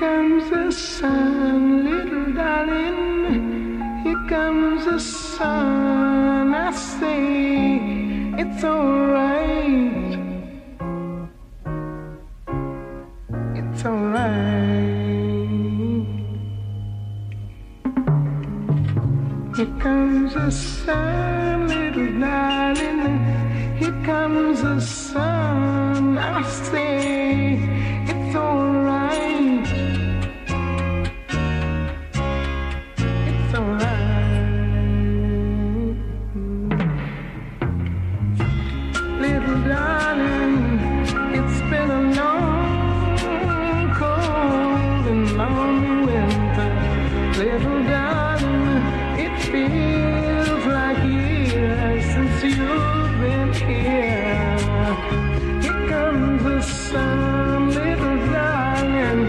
comes the sun, little darling. Here comes the sun. I say it's all right. It's all right. Here comes the sun, little darling. Here comes the sun. I say it's all right. It's all right. Little darling, it's been a long, cold and lonely winter. Little darling, it feels like years since you've been here. Here comes the sun, little darling.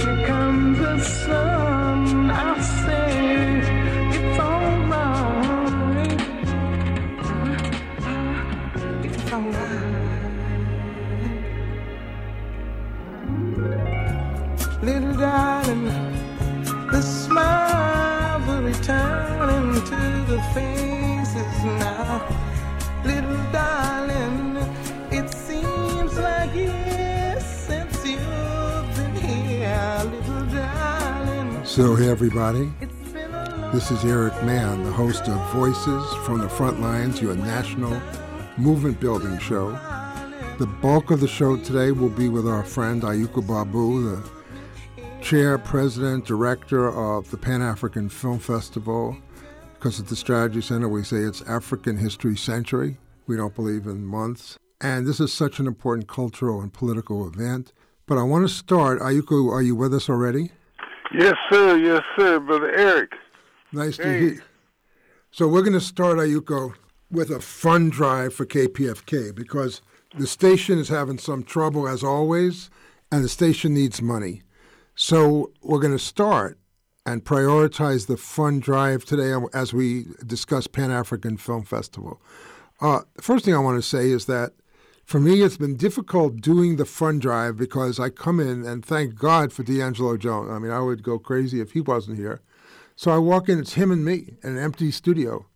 Here comes the sun. I say it's all right. It's all right. Little darling, the smiles are returning to the faces now. Little darling, it seems like years since you've been here, little darling. So hey everybody, this is Eric Mann, the host of Voices from the Front Lines, your national movement building show. The bulk of the show today will be with our friend Ayuko Babu, the chair, president, director of the Pan-African Film Festival. Because at the Strategy Center we say it's African History Century. We don't believe in months. And this is such an important cultural and political event. But I want to start. Ayuko, are you with us already? Yes, sir. Yes, sir, Brother Eric. Nice to hear you. So we're going to start, Ayuko, with a fund drive for KPFK because the station is having some trouble, as always, and the station needs money. So we're going to start and prioritize the fund drive today as we discuss Pan-African Film Festival. The first thing I want to say is that for me, it's been difficult doing the fund drive because I come in and thank God for D'Angelo Jones. I mean, I would go crazy if he wasn't here. So I walk in, it's him and me in an empty studio.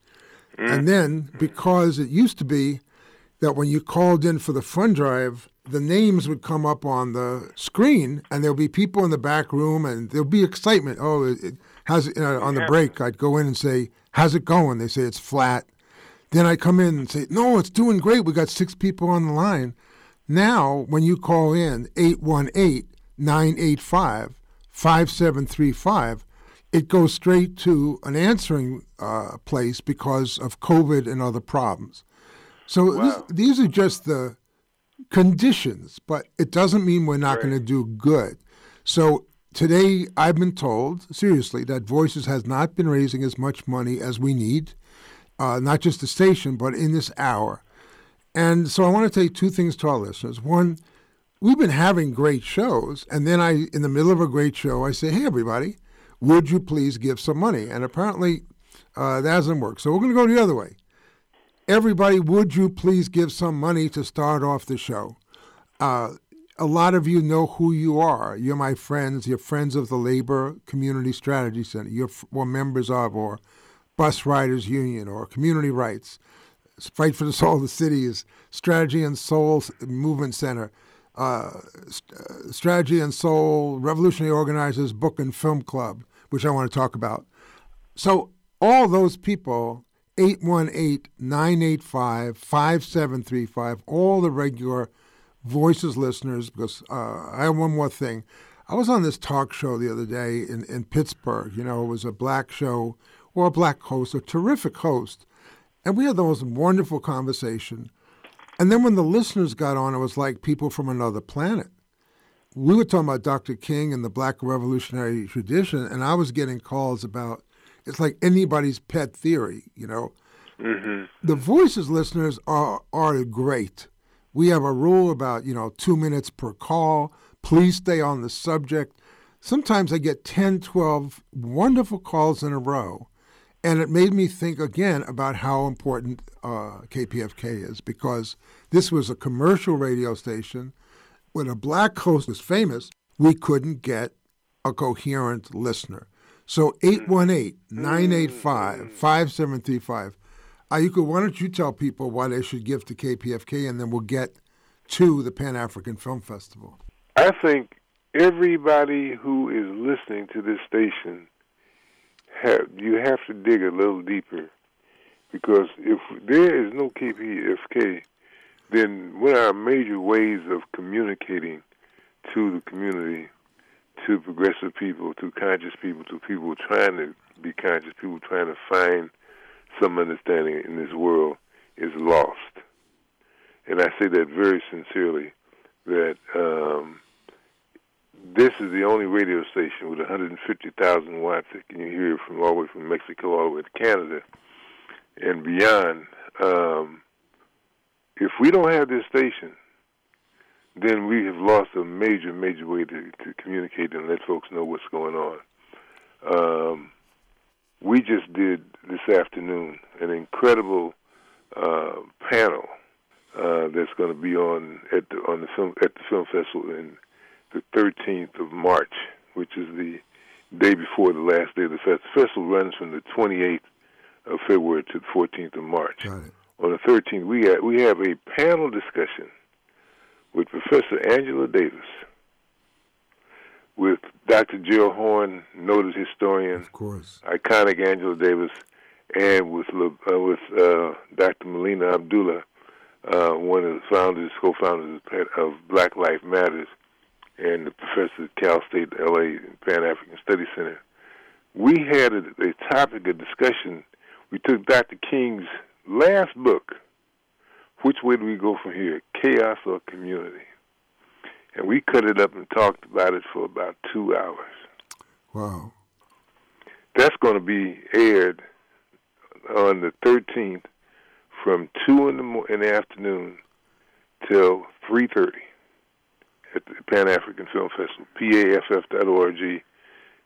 And then because it used to be that when you called in for the fund drive, the names would come up on the screen and there'll be people in the back room and there'll be excitement. Oh, on the break, I'd go in and say, how's it going? They say it's flat. Then I come in and say, no, it's doing great. We got 6 people on the line. Now, when you call in 818-985-5735, it goes straight to an answering place because of COVID and other problems. So wow. These are just the conditions, but it doesn't mean we're not going to do good. So today I've been told, seriously, that Voices has not been raising as much money as we need. Not just the station, but in this hour. And so I want to take 2 things to our listeners. One, we've been having great shows, and then in the middle of a great show, I say, hey, everybody, would you please give some money? And apparently that doesn't work. So we're going to go the other way. Everybody, would you please give some money to start off the show? A lot of you know who you are. You're my friends. You're friends of the Labor Community Strategy Center. You're members of or Bus Riders Union or Community Rights, Fight for the Soul of the Cities, Strategy and Soul Movement Center, Strategy and Soul Revolutionary Organizers Book and Film Club, which I want to talk about. So all those people, 818-985-5735, all the regular Voices listeners, because I have one more thing. I was on this talk show the other day in Pittsburgh. You know, it was a black show, or a black host, a terrific host. And we had the most wonderful conversation. And then when the listeners got on, it was like people from another planet. We were talking about Dr. King and the black revolutionary tradition, and I was getting calls about, it's like anybody's pet theory, you know. Mm-hmm. The Voices listeners are great. We have a rule about, you know, 2 minutes per call. Please stay on the subject. Sometimes I get 10, 12 wonderful calls in a row. And it made me think again about how important KPFK is, because this was a commercial radio station. When a black host was famous, we couldn't get a coherent listener. So 818-985-5735. Ayuko, why don't you tell people why they should give to KPFK, and then we'll get to the Pan-African Film Festival. I think everybody who is listening to this station, you have to dig a little deeper, because if there is no KPFK, then what are major ways of communicating to the community, to progressive people, to conscious people, to people trying to be conscious, people trying to find some understanding in this world, is lost? And I say that very sincerely, that this is the only radio station with 150,000 watts that can you hear from all the way from Mexico all the way to Canada and beyond. If we don't have this station, then we have lost a major, major way to communicate and let folks know what's going on. We just did this afternoon an incredible panel that's going to be on the film festival in the 13th of March, which is the day before the last day of the festival. The festival runs from the 28th of February to the 14th of March. Got it. On the 13th, we have a panel discussion with Professor Angela Davis, with Dr. Jill Horn, noted historian, of course, iconic Angela Davis, and with Dr. Melina Abdullah, one of the co-founders of Black Lives Matter, and the professor at Cal State L.A. Pan-African Study Center. We had a topic of discussion. We took Dr. King's last book, Which Way Do We Go From Here? Chaos or Community? And we cut it up and talked about it for about 2 hours. Wow. That's going to be aired on the 13th from 2 in the afternoon till 3:30 at the Pan-African Film Festival, PAFF.org.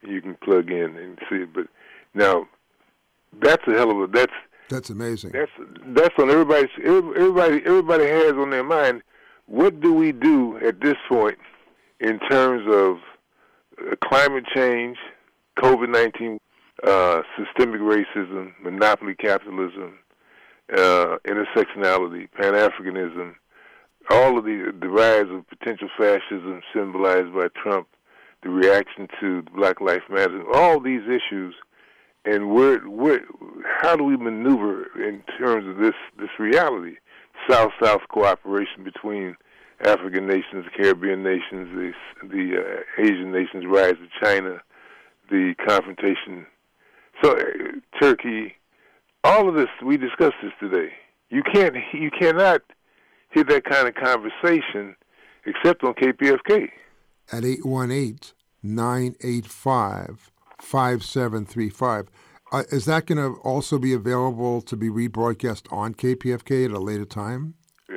You can plug in and see it. But now, that's a hell of a... That's amazing. That's on everybody's... Everybody has on their mind, what do we do at this point in terms of climate change, COVID-19, systemic racism, monopoly capitalism, intersectionality, Pan-Africanism, all of the rise of potential fascism symbolized by Trump, the reaction to Black Lives Matter, all these issues, and how do we maneuver in terms of this reality? South-South cooperation between African nations, Caribbean nations, the Asian nations, rise of China, the confrontation, Turkey, all of this. We discussed this today. You cannot hear that kind of conversation except on KPFK. At 818-985-5735. Is that going to also be available to be rebroadcast on KPFK at a later time?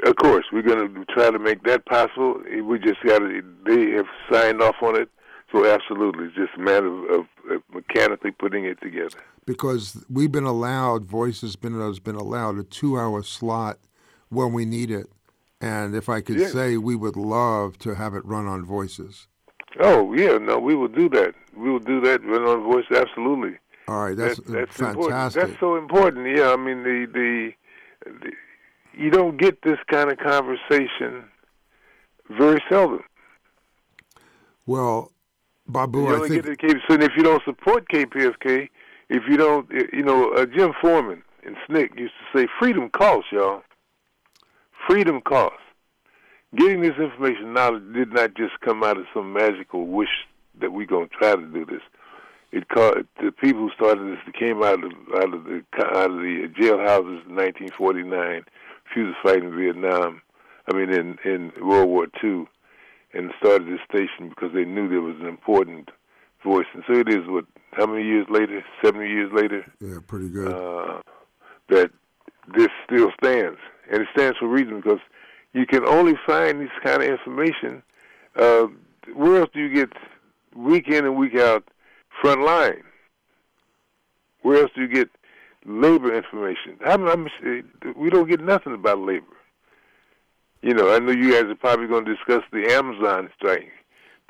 Of course. We're going to try to make that possible. We just got to, they have signed off on it. So absolutely, it's just a matter of mechanically putting it together. Because we've been allowed, Voices has been allowed a 2-hour slot when we need it. And if I could say, we would love to have it run on Voices. Oh, yeah, no, we will do that. We will do that, run on Voices, absolutely. All right, that's fantastic. Important. That's so important. Yeah, I mean, the you don't get this kind of conversation very seldom. Well, Babu, I think... And if you don't support KPFK, if you don't, Jim Foreman and SNCC used to say, freedom costs, y'all. Freedom costs. Getting this information knowledge did not just come out of some magical wish that we're going to try to do this. The people who started this, that came out of the jailhouses in 1949, refused to fight in Vietnam. I mean, in World War II, and started this station because they knew there was an important voice. And so it is. How many years later? 70 years later. Yeah, pretty good. That this still stands. And it stands for a reason, because you can only find this kind of information. Where else do you get week in and week out Frontline? Where else do you get labor information? We don't get nothing about labor. I know you guys are probably going to discuss the Amazon strike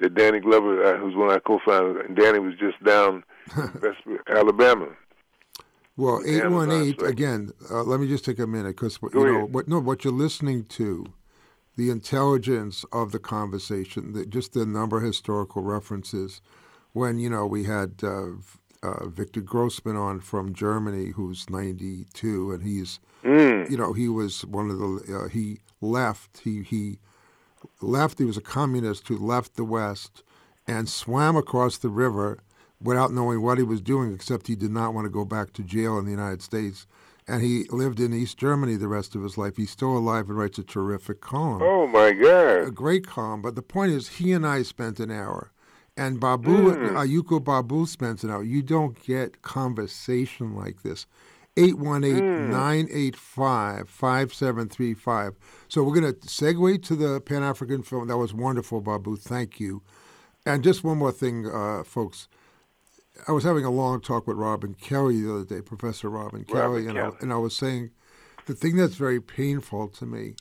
that Danny Glover, who's one of our co-founders, and Danny was just down in Alabama. Well, 818, so. Again, let me just take a minute, because what you're listening to, the intelligence of the conversation, just the number of historical references. When, we had Victor Grossman on from Germany, who's 92, and he's, he was one of the, he left, he was a communist who left the West and swam across the river without knowing what he was doing, except he did not want to go back to jail in the United States. And he lived in East Germany the rest of his life. He's still alive and writes a terrific column. Oh, my God. A great column. But the point is, he and I spent an hour. And Babu, Ayuko Babu spent an hour. You don't get conversation like this. 818-985-5735. So we're going to segue to the Pan-African film. That was wonderful, Babu. Thank you. And just one more thing, folks. I was having a long talk with Robin Kelly the other day, Professor Robin Kelly, and I was saying the thing that's very painful to me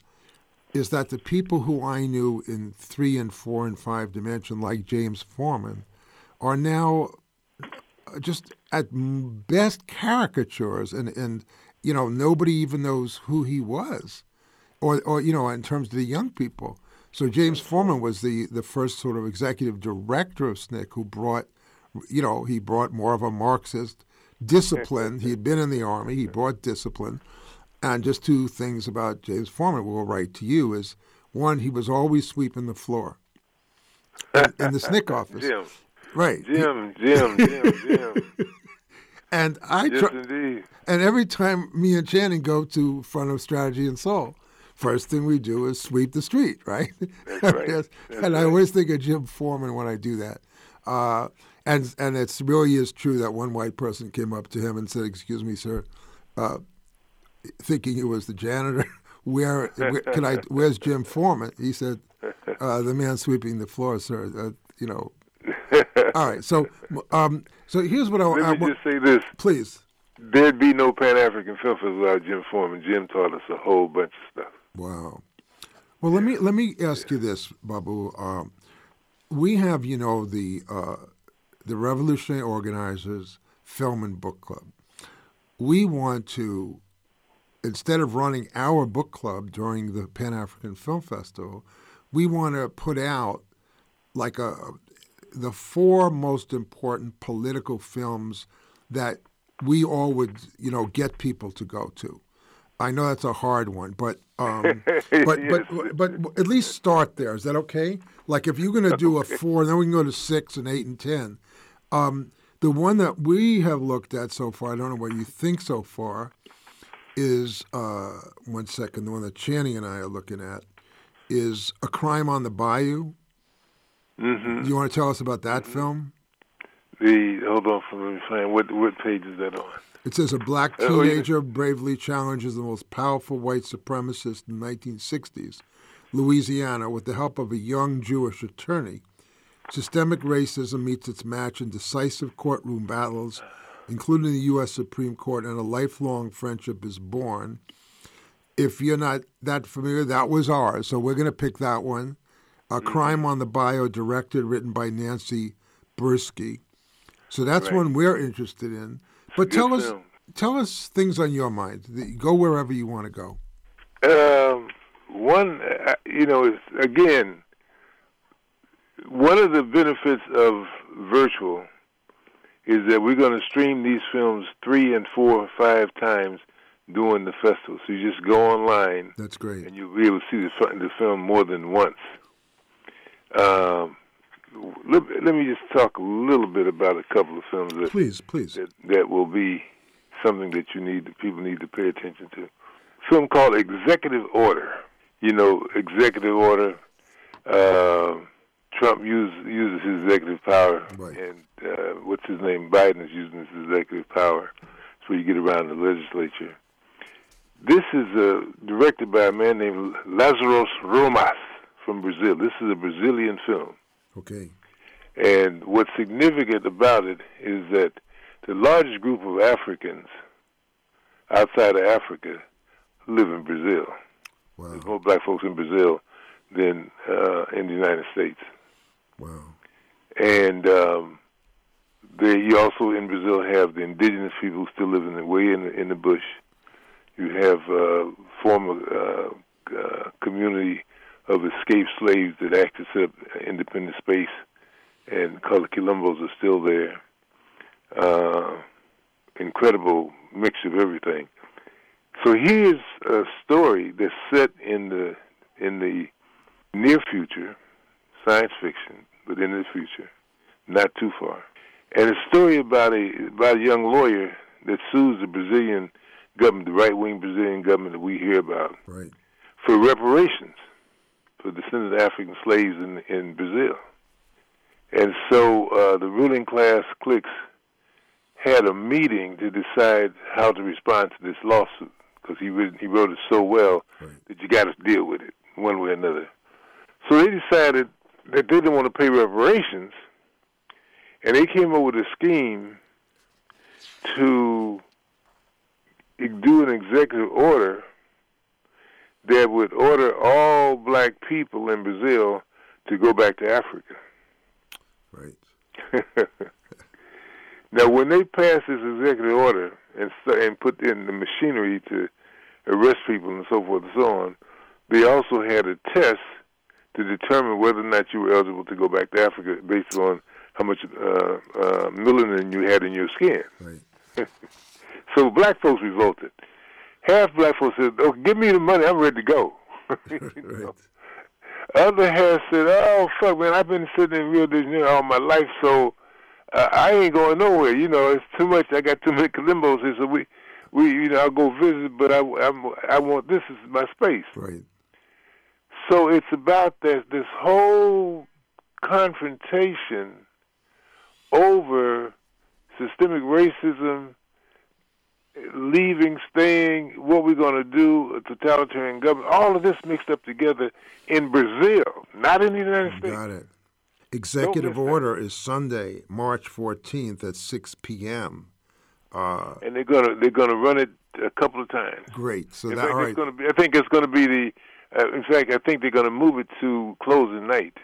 is that the people who I knew in 3, 4, and 5 dimension, like James Forman, are now just at best caricatures, and nobody even knows who he was, or in terms of the young people. So James Forman was the first sort of executive director of SNCC who brought. He brought more of a Marxist discipline. He had been in the Army. He brought discipline. And just two things about James Forman we'll write to you is, one, he was always sweeping the floor in the SNCC office. Jim. Right. Jim. And I and every time me and Channing go to front of Strategy and Soul, first thing we do is sweep the street, right? That's right. I always think of Jim Forman when I do that. And it really is true that one white person came up to him and said, "Excuse me, sir," thinking it was the janitor. Where's Jim Forman? He said, "The man sweeping the floor, sir." All right. So, so here's what I want to say. This, please. There'd be no Pan African Film Festival without Jim Forman. Jim taught us a whole bunch of stuff. Wow. Well, let me ask you this, Babu. We have, the Revolutionary Organizers Film and Book Club. We want to, instead of running our book club during the Pan-African Film Festival, we want to put out like the 4 most important political films that we all would, get people to go to. I know that's a hard one, but at least start there. Is that okay? Like if you're going to do a 4, then we can go to 6 and 8 and 10. The one that we have looked at so far, I don't know what you think so far, is the one that Channing and I are looking at is A Crime on the Bayou. Mm-hmm. You want to tell us about that film? Hold on for me. What page is that on? It says a black teenager bravely challenges the most powerful white supremacist in the 1960s, Louisiana, with the help of a young Jewish attorney. Systemic racism meets its match in decisive courtroom battles, including the U.S. Supreme Court, and a lifelong friendship is born. If you're not that familiar, that was ours, so we're going to pick that one. A Crime on the Bayou, directed, written by Nancy Burski. So that's one we're interested in. But tell us things on your mind. Go wherever you want to go. One of the benefits of virtual is that we're going to stream these films 3, 4, 5 times during the festival. So you just go online. That's great. And you'll be able to see the film more than once. Let me just talk a little bit about a couple of films that please. That will be something that people need to pay attention to. A film called Executive Order. Executive Order. Trump uses his executive power, right. And what's his name? Biden is using his executive power. So you get around the legislature. This is directed by a man named Lázaro Ramos from Brazil. This is a Brazilian film. Okay. And what's significant about it is that the largest group of Africans outside of Africa live in Brazil. Wow. There's more black folks in Brazil than in the United States. Wow. And you also in Brazil have the indigenous people who still live in the way in the bush. You have former community of escaped slaves that acted to set up independent space, and color quilombos are still there. Incredible mix of everything. So here's a story that's set in the near future, science fiction, but in the future, not too far. And a story about a young lawyer that sues the Brazilian government, the right-wing Brazilian government that we hear about, right, for reparations for descendants of African slaves in Brazil. And so the ruling class cliques had a meeting to decide how to respond to this lawsuit, because he wrote it so well, right, that you got to deal with it one way or another. So they decided that they didn't want to pay reparations, and they came up with a scheme to do an executive order that would order all black people in Brazil to go back to Africa. Right. Now, when they passed this executive order and put in the machinery to arrest people and so forth and so on, they also had a test to determine whether or not you were eligible to go back to Africa based on how much melanin you had in your skin. Right. So black folks revolted. Half black folks said, "Oh, give me the money, I'm ready to go." Right. Other half said, "Oh, fuck, man, I've been sitting in Rio de Janeiro all my life, so I ain't going nowhere. You know, it's too much. I got too many Columbos here, so I'll go visit, but I want this is my space." Right. So it's about this whole confrontation over systemic racism, leaving, staying, what we're going to do, a totalitarian government, all of this mixed up together in Brazil, not in the United States. Got it. Executive Order is Sunday, March 14th at 6 p.m. And they're gonna run it a couple of times. Great. So that's right. I think they're going to move it to closing night.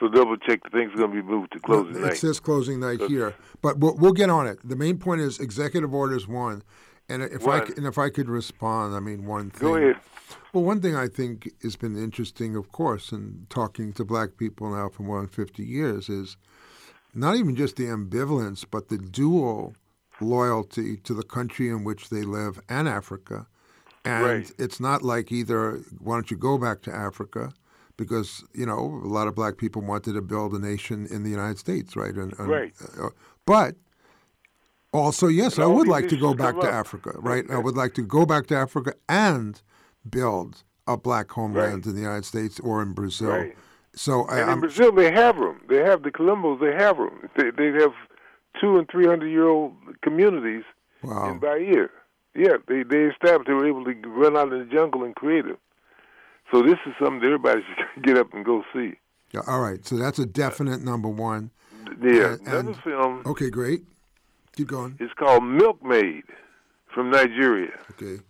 So double check, the thing's going to be moved to closing night. It says closing night here, but we'll get on it. The main point is Executive Orders 1, and if I could respond, I mean one thing. Go ahead. Well, one thing I think has been interesting, of course, in talking to black people now for more than 50 years is not even just the ambivalence, but the dual loyalty to the country in which they live and Africa. And right, it's not like either, why don't you go back to Africa? Because, a lot of black people wanted to build a nation in the United States, right? Right. But also, yes, I would like to go back to Africa, right? I would like to go back to Africa and build a black homeland, right, in the United States or in Brazil. Right. So, and in Brazil, they have them. They have the Columbos. They have them. They have 200- and 300-year-old communities, wow, in Bahia. Yeah, they established, they were able to run out in the jungle and create it. So this is something that everybody should get up and go see. Yeah, all right, so that's a definite number one. Yeah, another film. Okay, great. Keep going. It's called Milkmaid from Nigeria. Okay.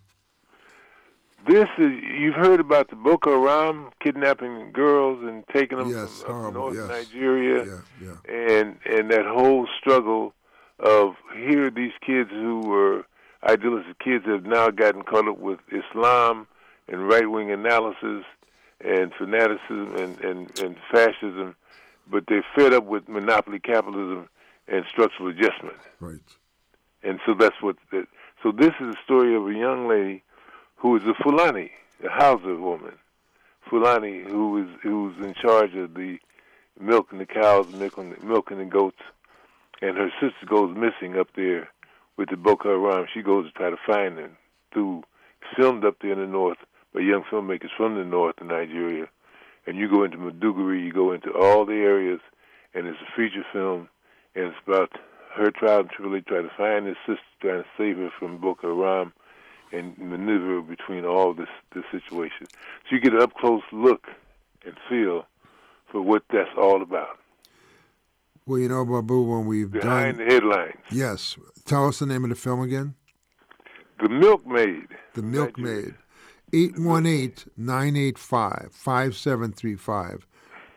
This is, you've heard about the Boko Haram kidnapping girls and taking them from north Nigeria. Yeah. And that whole struggle of here are these kids who were idealistic kids have now gotten caught up with Islam and right-wing analysis and fanaticism and fascism, but they're fed up with monopoly capitalism and structural adjustment. Right. And so that's so this is the story of a young lady who is a Fulani, a Hausa woman, Fulani, who's in charge of the milking the cows, milking the goats, and her sister goes missing up there with the Boko Haram. She goes to try to find them filmed up there in the north by young filmmakers from the north of Nigeria. And you go into Maiduguri, you go into all the areas, and it's a feature film, and it's about her trial and tribulation trying to find this sister, trying to save her from Boko Haram, and maneuver between all this situation. So you get an up-close look and feel for what that's all about. Well, Babu, when we've Behind the headlines. Yes. Tell us the name of the film again. The Milkmaid. The Milkmaid. 818-985-5735.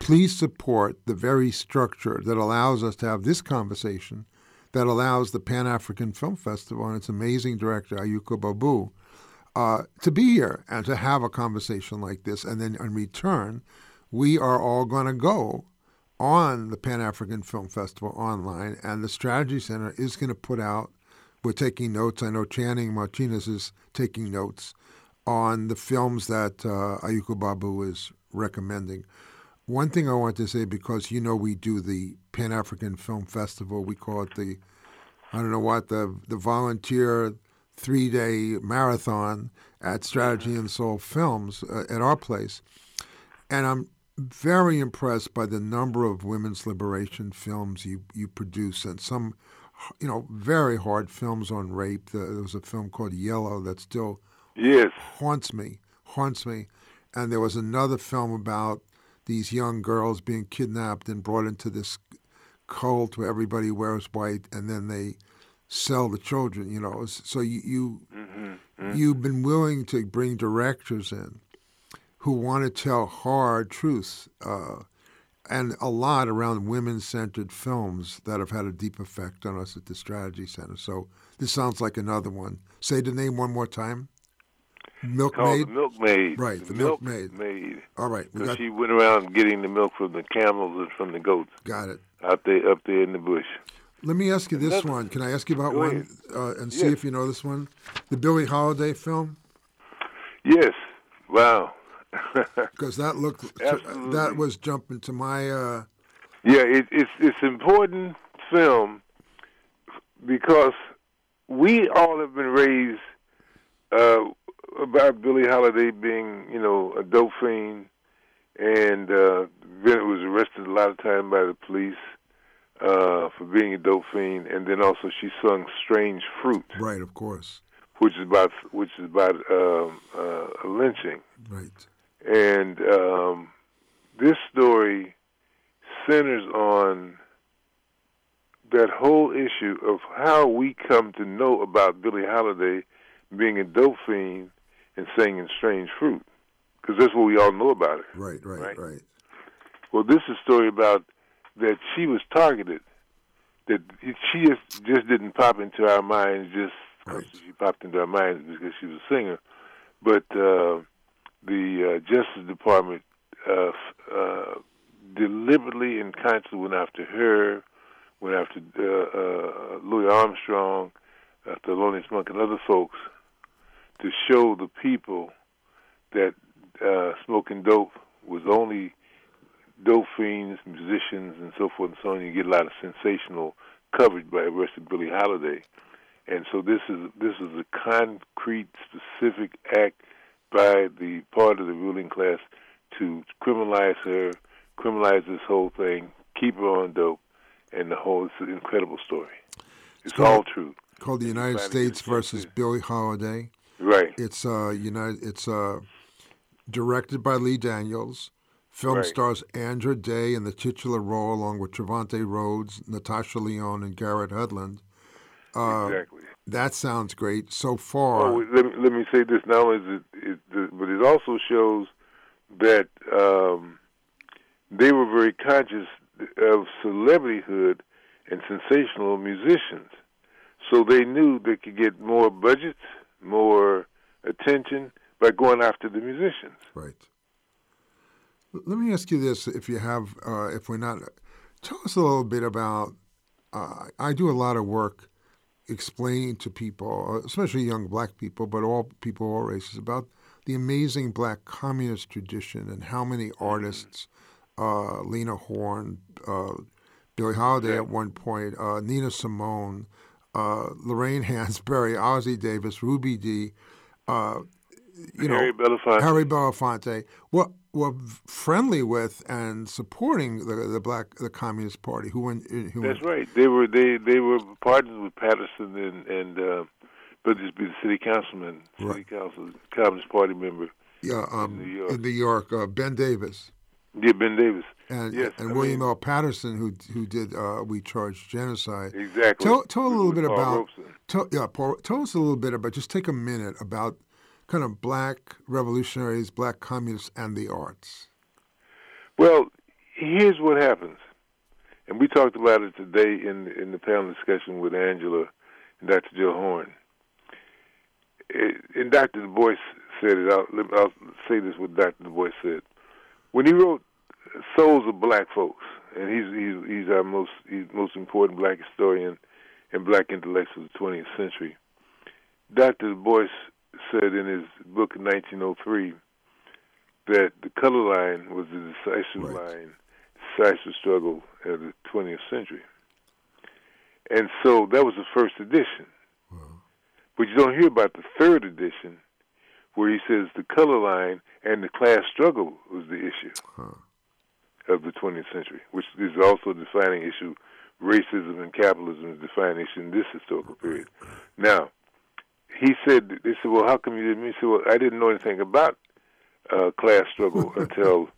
Please support the very structure that allows us to have this conversation, that allows the Pan-African Film Festival and its amazing director, Ayuko Babu, to be here and to have a conversation like this. And then in return, we are all going to go on the Pan-African Film Festival online, and the Strategy Center is going to put out, we're taking notes, I know Channing Martinez is taking notes on the films that Ayuko Babu is recommending. One thing I want to say, because you know we do the Pan-African Film Festival, we call it the, I don't know what, the volunteer three-day marathon at Strategy and Soul Films at our place. And I'm very impressed by the number of women's liberation films you produce, and some, you know, very hard films on rape. There was a film called Yellow that still haunts me. And there was another film about these young girls being kidnapped and brought into this cult where everybody wears white, and then they sell the children, you know. So you've been willing to bring directors in who want to tell hard truths, and a lot around women-centered films that have had a deep effect on us at the Strategy Center. So this sounds like another one. Say the name one more time. Milkmaid? The Milkmaid. Right, the Milkmaid. All right. Because she went around getting the milk from the camels and from the goats. Got it. Out there, up there in the bush. Let me ask you this one. Can I ask you about one and see if you know this one? The Billie Holiday film? Yes. Wow. Because that looked, that was jumping to my... Yeah, it's important film because we all have been raised... about Billie Holiday being, you know, a dope fiend, and then was arrested a lot of time by the police for being a dope fiend, and then also she sung "Strange Fruit," right? Of course, which is about a lynching, right? And this story centers on that whole issue of how we come to know about Billie Holiday being a dope fiend and singing "Strange Fruit," because that's what we all know about her. Right. Well, this is a story about that she was targeted, that she just didn't pop into our minds, she popped into our minds because she was a singer, but the Justice Department deliberately and consciously went after her, went after Louis Armstrong, after Thelonious Monk and other folks, to show the people that smoking dope was only dope fiends, musicians, and so forth and so on. You get a lot of sensational coverage by arrested Billie Holiday, and so this is a concrete, specific act by the part of the ruling class to criminalize her, criminalize this whole thing, keep her on dope, and the whole. It's an incredible story. It's all true. Called The United States versus Billie Holiday. Right. It's directed by Lee Daniels. Film stars Andra Day in the titular role, along with Trevante Rhodes, Natasha Leone, and Garrett Hedlund. Exactly. That sounds great so far. Oh, let me say this. Not only is it, but it also shows that they were very conscious of celebrityhood and sensational musicians. So they knew they could get more budgets, more attention by going after the musicians. Right. Let me ask you this: if we're not, tell us a little bit about. I do a lot of work explaining to people, especially young black people, but all people, all races, about the amazing black communist tradition and how many artists, Lena Horne, Billie Holiday at one point, Nina Simone. Lorraine Hansberry, Ozzie Davis, Ruby Dee, Harry Belafonte were friendly with and supporting the Communist Party. They were partners with Patterson and Billsby, the city council, Communist Party member. Yeah, in New York, Ben Davis. Yeah, Ben Davis. And William L. Patterson, who did We Charge Genocide. Exactly. Tell us a little bit about, just take a minute, about kind of black revolutionaries, black communists, and the arts. Well, here's what happens. And we talked about it today in the panel discussion with Angela and Dr. Jill Horn. And Dr. Du Bois said it, I'll say this what Dr. Du Bois said. When he wrote Souls of Black Folks, and he's our most important black historian and black intellectual of the 20th century, Dr. Du Bois said in his book in 1903 that the color line was the decisive line, decisive struggle of the 20th century. And so that was the first edition. But you don't hear about the third edition, where he says the color line and the class struggle was the issue of the 20th century, which is also a defining issue. Racism and capitalism is a defining issue in this historical period. Now, he said, they said, well, how come you didn't? He said, well, I didn't know anything about class struggle until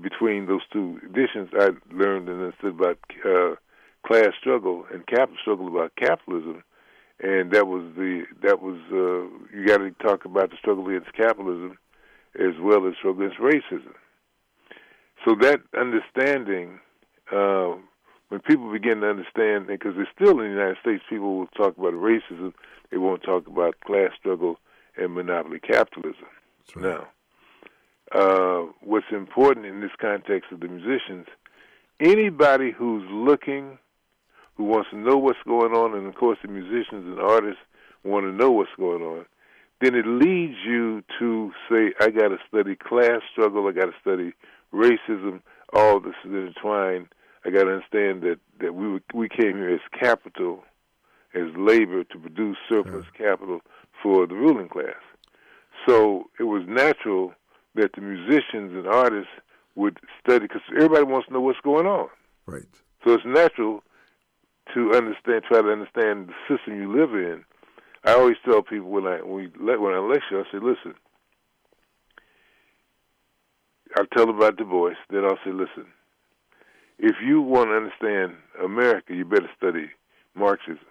between those two editions. I learned and understood about class struggle and struggle about capitalism. And that was you got to talk about the struggle against capitalism as well as struggle against racism. So that understanding, when people begin to understand, because it's still in the United States, people will talk about racism, they won't talk about class struggle and monopoly capitalism. Right. Now, what's important in this context of the musicians, anybody who's looking, who wants to know what's going on, and of course the musicians and artists want to know what's going on, then it leads you to say, I got to study class struggle, I got to study racism, all this is intertwined. I got to understand that we came here as capital, as labor, to produce surplus capital for the ruling class. So it was natural that the musicians and artists would study, because everybody wants to know what's going on. Right. So it's natural to try to understand the system you live in. I always tell people when I lecture, I say, listen, I'll tell them about Du Bois, then I'll say, listen, if you want to understand America, you better study Marxism,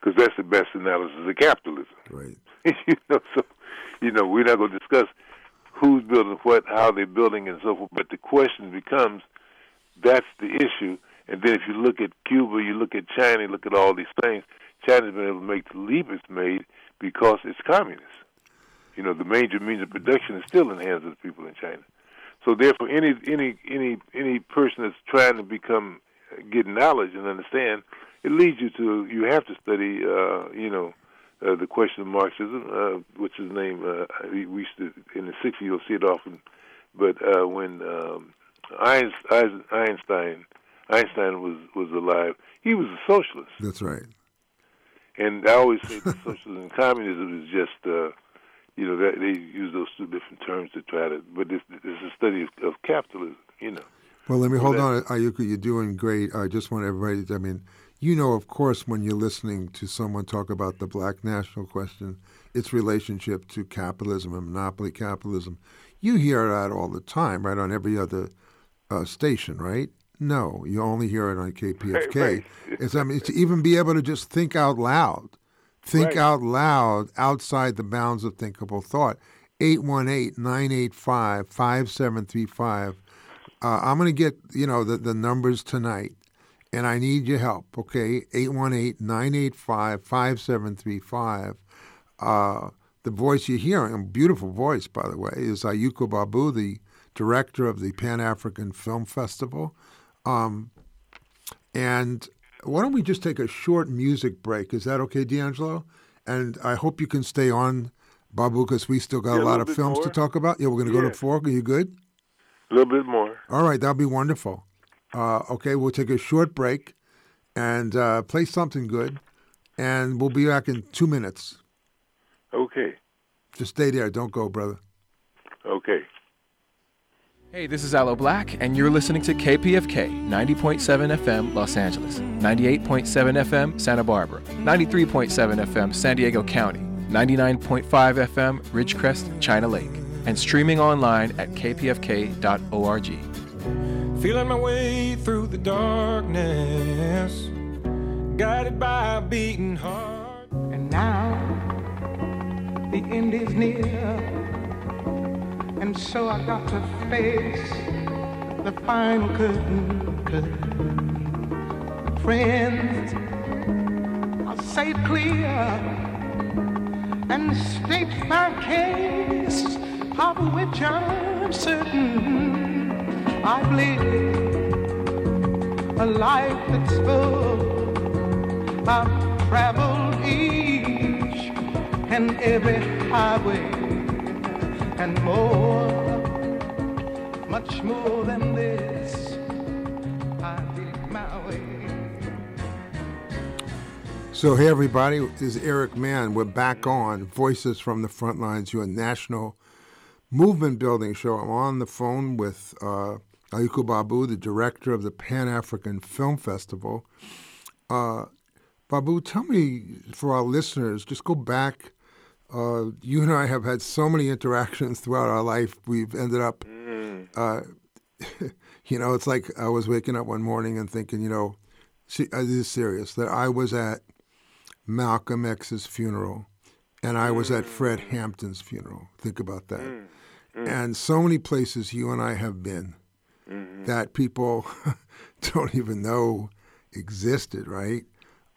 because that's the best analysis of capitalism. Right. So we're not going to discuss who's building what, how they're building, and so forth, but the question becomes, that's the issue. And then if you look at Cuba, you look at China, you look at all these things, China's been able to make the leap it's made because it's communist. The major means of production is still in the hands of the people in China. So therefore, any person that's trying to get knowledge and understand, it leads you to, you have to study, the question of Marxism, which is named, we used to, in the 60s, you'll see it often, but when Einstein was alive, he was a socialist. That's right. And I always say that socialism and communism is just, they use those two different terms to try to, but it's a study of capitalism, Well, let me hold on, Ayuko, you're doing great. I just want everybody to, of course, when you're listening to someone talk about the black national question, its relationship to capitalism and monopoly capitalism, you hear that all the time, right, on every other station, right? No, you only hear it on KPFK. Right. To even be able to just think out loud. Think out loud outside the bounds of thinkable thought. 818-985-5735. I'm going to get, the numbers tonight, and I need your help, okay? 818-985-5735. The voice you're hearing, a beautiful voice, by the way, is Ayuko Babu, the director of the Pan-African Film Festival. And why don't we just take a short music break? Is that okay, D'Angelo? And I hope you can stay on, Babu, because we still got a lot of films more to talk about. Yeah, we're going to go to 4. Are you good? A little bit more. All right, that'll be wonderful. Okay, we'll take a short break and play something good, and we'll be back in 2 minutes. Okay. Just stay there. Don't go, brother. Okay. Hey, this is Aloe Black, and you're listening to KPFK 90.7 FM Los Angeles, 98.7 FM Santa Barbara, 93.7 FM San Diego County, 99.5 FM Ridgecrest, China Lake, and streaming online at kpfk.org. Feeling my way through the darkness, guided by a beating heart. And now, the end is near. And so I got to face the final curtain cut. Friends are safe clear and state by case, of which I'm certain. I've lived a life that's full. I've traveled each and every highway and more. Much more than this, I did my way. So hey everybody, this is Eric Mann. We're back on Voices from the Front Lines, your national movement building show. I'm on the phone with Ayuko Babu, the director of the Pan-African Film Festival. Babu, tell me, for our listeners, just go back. You and I have had so many interactions throughout our life. We've ended up you know, it's like I was waking up one morning and thinking, you know, this is serious, that I was at Malcolm X's funeral and I was at Fred Hampton's funeral. Think about that. And so many places you and I have been that people don't even know existed, right?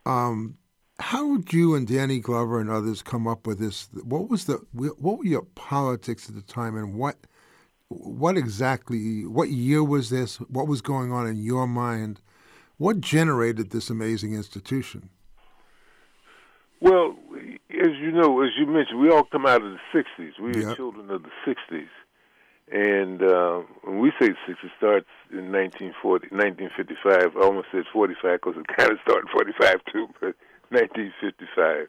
How did you and Danny Glover and others come up with this? What were your politics at the time, and what year was this? What was going on in your mind? What generated this amazing institution? Well, as you know, as you mentioned, we all come out of the 60s. We are children of the 60s. And when we say 60s, starts in 1955. I almost said 45 because it kind of started 45 too, but 1955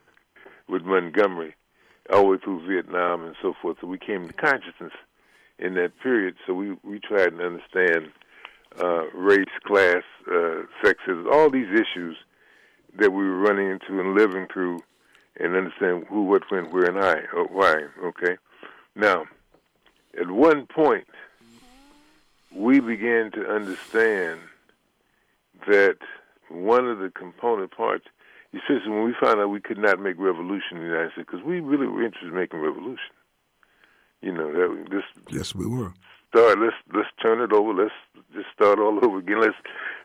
with Montgomery, all the way through Vietnam and so forth. So we came to consciousness in that period, so we tried to understand race, class, sexism, all these issues that we were running into and living through, and understand who, what, when, where, and why, okay? Now, at one point, we began to understand that one of the component parts, especially when we found out we could not make revolution in the United States, because we really were interested in making revolution. You know, yes, we were. Let's turn it over. Let's just start all over again.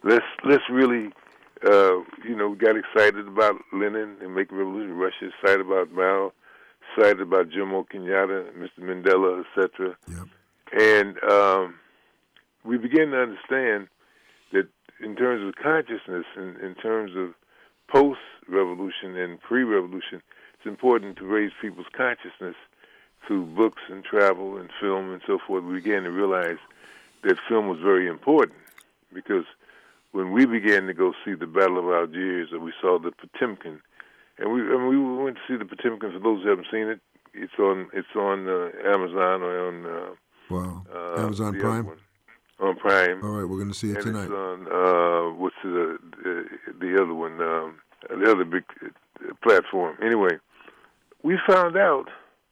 Let's really, you know, we got excited about Lenin and making revolution in Russia. Excited about Mao. Excited about Jomo Kenyatta, Mr. Mandela, etc. Yep. And we began to understand that in terms of consciousness, in terms of post-revolution and pre-revolution, it's important to raise people's consciousness. Through books and travel and film and so forth, we began to realize that film was very important, because when we began to go see the Battle of Algiers, or we saw the Potemkin, and we went to see the Potemkin. For those who haven't seen it, it's on Amazon, or on Amazon Prime. On Prime. All right, we're going to see it tonight. It's on what's the other one? The other big platform. Anyway, we found out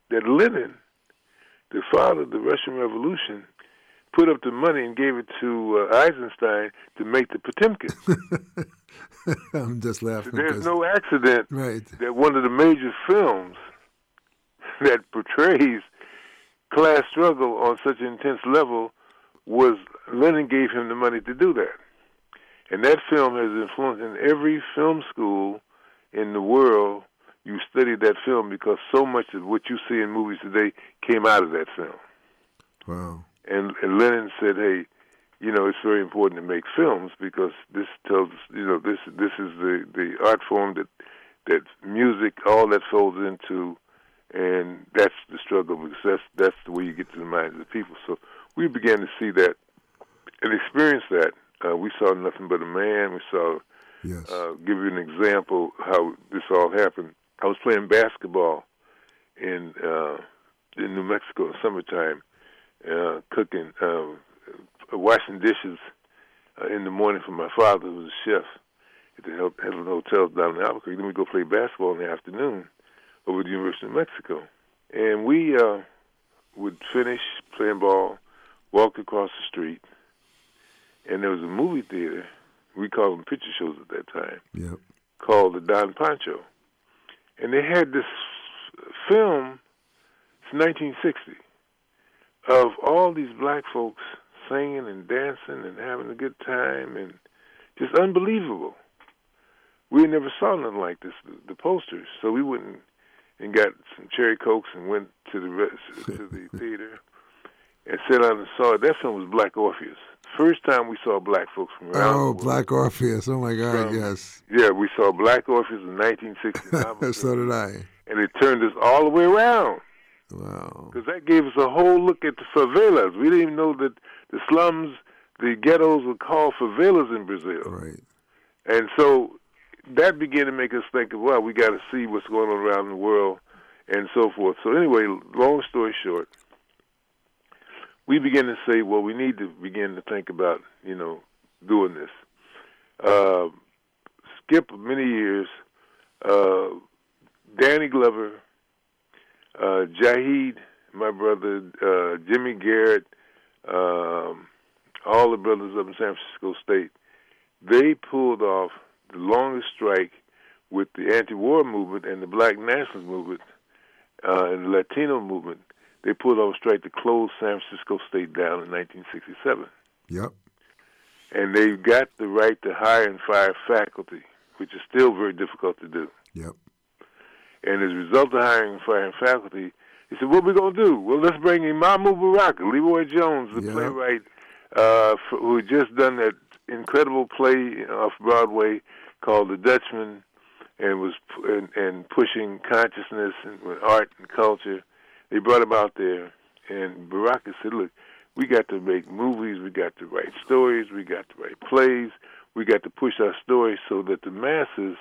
that Lenin, the father of the Russian Revolution, put up the money and gave it to Eisenstein to make the Potemkin. I'm just laughing. So there's no accident that one of the major films that portrays class struggle on such an intense level was Lenin gave him the money to do that. And that film has influenced in every film school in the world. You studied that film because so much of what you see in movies today came out of that film. Wow. And Lenin said, hey, you know, it's very important to make films, because this tells, you know, this is the art form that music, all that folds into, and that's the struggle, because that's the way you get to the minds of the people. So we began to see that and experience that. We saw Nothing But a Man. We saw, give you an example how this all happened. I was playing basketball in New Mexico in summertime, cooking, washing dishes in the morning for my father, who was a chef at the Hilton Hotels down in Albuquerque. Then we go play basketball in the afternoon over at the University of New Mexico. And we would finish playing ball, walk across the street, and there was a movie theater. We called them picture shows at that time, called the Don Pancho. And they had this film, it's 1960, of all these black folks singing and dancing and having a good time, and just unbelievable. We never saw nothing like this, the posters, so we went and got some cherry cokes and went to the theater and sat down and saw it. That film was Black Orpheus. First time we saw black folks from around the world. Black Orpheus. Oh, my God, yes. Yeah, we saw Black Orpheus in 1969. So did I. And it turned us all the way around. Wow. Because that gave us a whole look at the favelas. We didn't even know that the slums, the ghettos were called favelas in Brazil. Right. And so that began to make us think, well, we got to see what's going on around the world and so forth. So anyway, long story short, we began to say, well, we need to begin to think about, doing this. Skip many years, Danny Glover, Jaheed, my brother, Jimmy Garrett, all the brothers up in San Francisco State, they pulled off the longest strike with the anti-war movement and the black nationalist movement and the Latino movement. They pulled off a strike to close San Francisco State down in 1967. Yep. And they got the right to hire and fire faculty, which is still very difficult to do. Yep. And as a result of hiring and firing faculty, he said, what are we going to do? Well, let's bring Imamu Baraka, Leroy Jones, the playwright, who had just done that incredible play off Broadway called The Dutchman, and was and pushing consciousness and with art and culture. They brought him out there, and Baraka said, look, we got to make movies, we got to write stories, we got to write plays, we got to push our stories so that the masses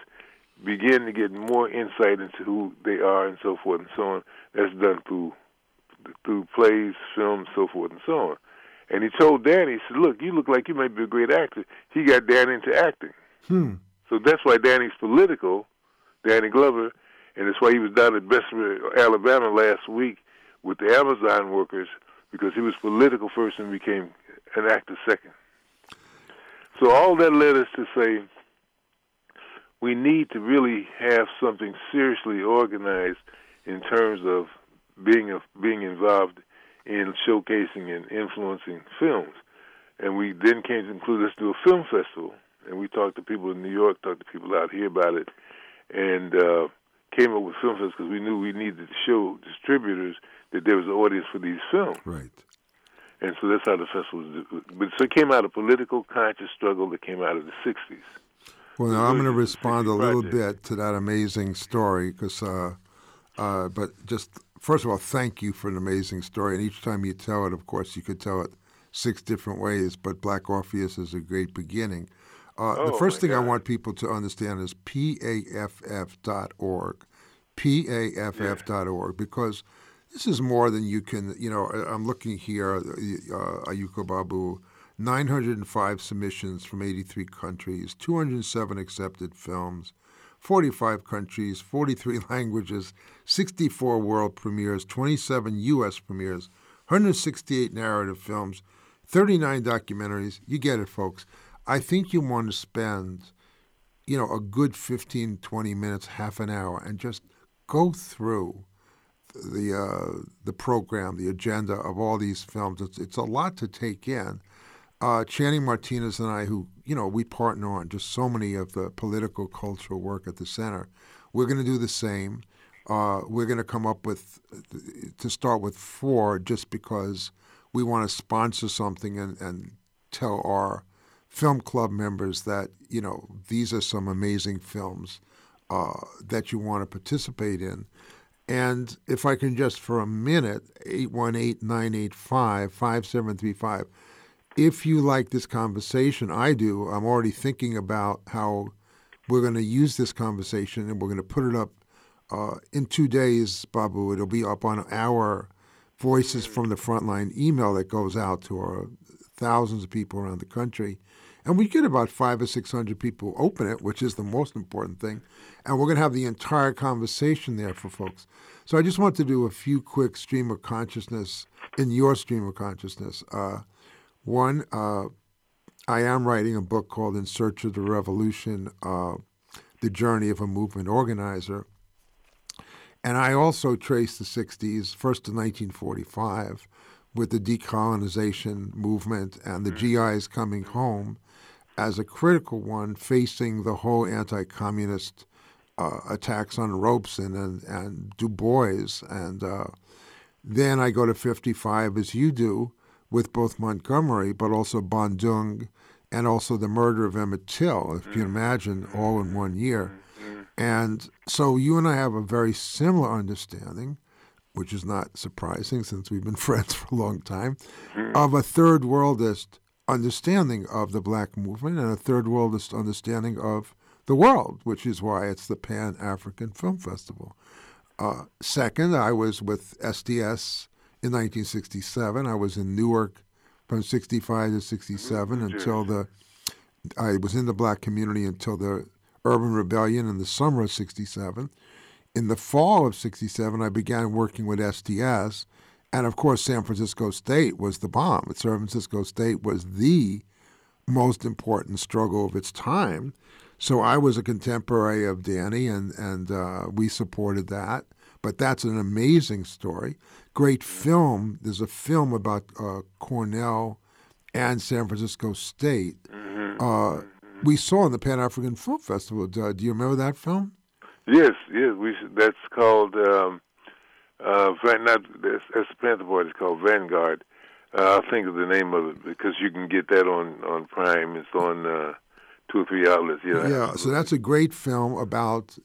begin to get more insight into who they are and so forth and so on. That's done through plays, films, so forth and so on. And he told Danny, he said, look, you look like you might be a great actor. He got Danny into acting. So that's why Danny's political, Danny Glover, and that's why he was down at Bessemer, Alabama last week with the Amazon workers, because he was political first and became an actor second. So all that led us to say, we need to really have something seriously organized in terms of being involved in showcasing and influencing films. And we then came to conclude, let's do a film festival. And we talked to people in New York, talked to people out here about it, and came up with film festivals because we knew we needed to show distributors that there was an audience for these films. Right. And so that's how the festival was. But so it came out of political conscious struggle that came out of the 60s. Well, now I'm going to respond a little bit to that amazing story, because, but just first of all, thank you for an amazing story. And each time you tell it, of course, you could tell it six different ways, but Black Orpheus is a great beginning. The first thing I want people to understand is PAFF.org, PAFF.org, because this is more than you can, I'm looking here, Ayuko Babu, 905 submissions from 83 countries, 207 accepted films, 45 countries, 43 languages, 64 world premieres, 27 U.S. premieres, 168 narrative films, 39 documentaries. You get it, folks. I think you want to spend, a good 15, 20 minutes, half an hour, and just go through the program, the agenda of all these films. It's a lot to take in. Channing Martinez and I, who, we partner on just so many of the political, cultural work at the center, we're going to do the same. We're going to come up with, to start with 4, just because we want to sponsor something and tell our film club members that, these are some amazing films that you want to participate in. And if I can just for a minute, 818-985-5735, if you like this conversation, I do. I'm already thinking about how we're going to use this conversation, and we're going to put it up in 2 days, Babu. It'll be up on our Voices from the Frontline email that goes out to our thousands of people around the country. And we get about 500 or 600 people open it, which is the most important thing. And we're going to have the entire conversation there for folks. So I just want to do a few quick stream of consciousness in your stream of consciousness. One, I am writing a book called In Search of the Revolution, The Journey of a Movement Organizer. And I also trace the 60s, first to 1945, with the decolonization movement and the GIs coming home as a critical one facing the whole anti-communist attacks on Robeson and Du Bois. And then I go to 55, as you do, with both Montgomery but also Bandung and also the murder of Emmett Till, if you can imagine, all in one year. And so you and I have a very similar understanding, which is not surprising since we've been friends for a long time, of a third worldist understanding of the black movement and a third worldist understanding of the world, which is why it's the Pan-African Film Festival. Second, I was with SDS in 1967. I was in Newark from 65 to 67 I was in the black community until the Urban Rebellion in the summer of 67. In the fall of 67, I began working with SDS, and of course, San Francisco State was the bomb. San Francisco State was the most important struggle of its time. So I was a contemporary of Danny, and we supported that. But that's an amazing story. Great film. There's a film about Cornell and San Francisco State. We saw in the Pan-African Film Festival. Do you remember that film? Yes. That's called, that's the Panther Boy. It's called Vanguard. I'll think of the name of it because you can get that on Prime. It's on 2 or 3 outlets. Yeah, so that's a great film about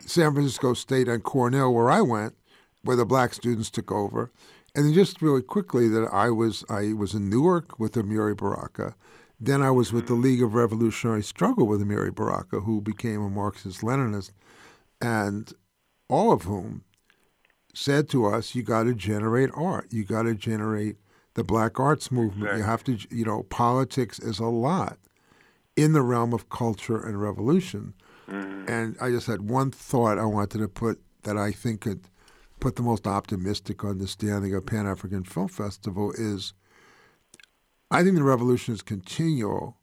San Francisco State and Cornell, where I went, where the black students took over. And just really quickly, that I was in Newark with Amiri Baraka. Then I was with the League of Revolutionary Struggle with Amiri Baraka, who became a Marxist-Leninist, and all of whom said to us, you got to generate art. You got to generate the black arts movement. Exactly. You have to, politics is a lot in the realm of culture and revolution. Mm-hmm. And I just had one thought I wanted to put that I think could put the most optimistic understanding of Pan-African Film Festival is I think the revolution is continual,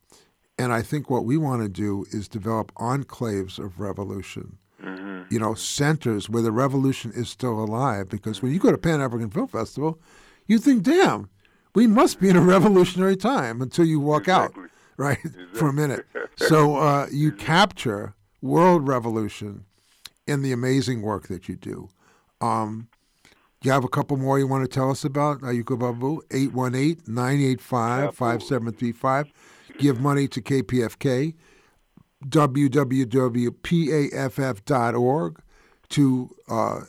and I think what we want to do is develop enclaves of revolution, centers where the revolution is still alive, because when you go to Pan-African Film Festival, you think, damn, we must be in a revolutionary time until you walk out, right, for a minute. So you capture world revolution in the amazing work that you do. You have a couple more you want to tell us about, Ayuko Babu? 818-985-5735. Give money to KPFK, www.paff.org,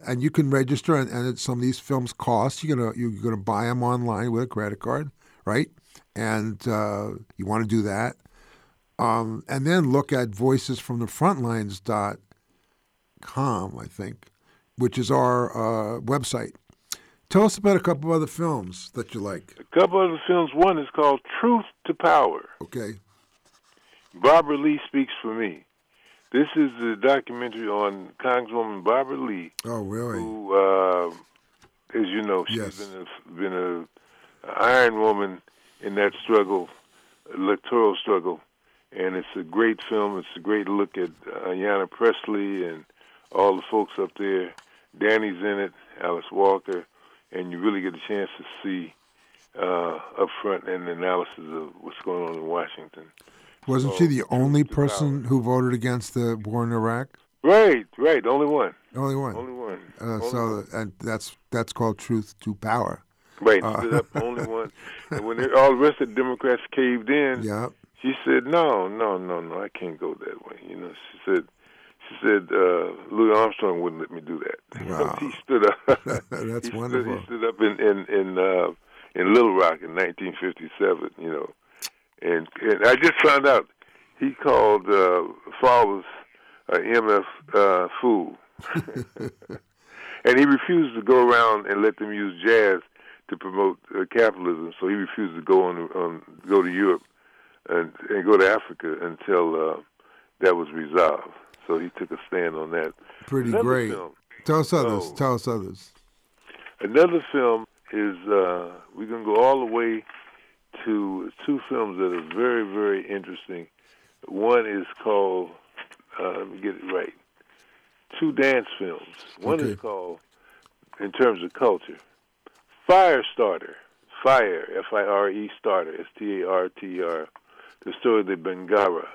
and you can register, and some of these films cost. You're gonna buy them online with a credit card, right? And you want to do that. And then look at voicesfromthefrontlines.com, I think, which is our website. Tell us about a couple of other films that you like. A couple of other films. One is called Truth to Power. Okay. Barbara Lee Speaks for Me. This is a documentary on Congresswoman Barbara Lee. Oh, really? Who, as you know, she's been an iron woman in that struggle, electoral struggle. And it's a great film. It's a great look at Ayanna Pressley and all the folks up there. Danny's in it, Alice Walker. And you really get a chance to see up front an analysis of what's going on in Washington. Wasn't she the only person who voted against the war in Iraq? Right. Only one. And that's called Truth to Power. Right, only one. And when all the rest of the Democrats caved in, she said, no, I can't go that way. She said Louis Armstrong wouldn't let me do that. Wow. He stood up. That's wonderful. He stood up in Little Rock in 1957. And I just found out he called Fowler's MF fool, and he refused to go around and let them use jazz to promote capitalism. So he refused to go to Europe and go to Africa until that was resolved. So he took a stand on that. Pretty another great. Film. Tell us others. Another film is, we're going to go all the way to two films that are very, very interesting. One is called, let me get it right, two dance films. One is called, in terms of culture, Firestarter. Fire, F-I-R-E, starter, S-T-A-R-T-E-R, the story of the Bengara.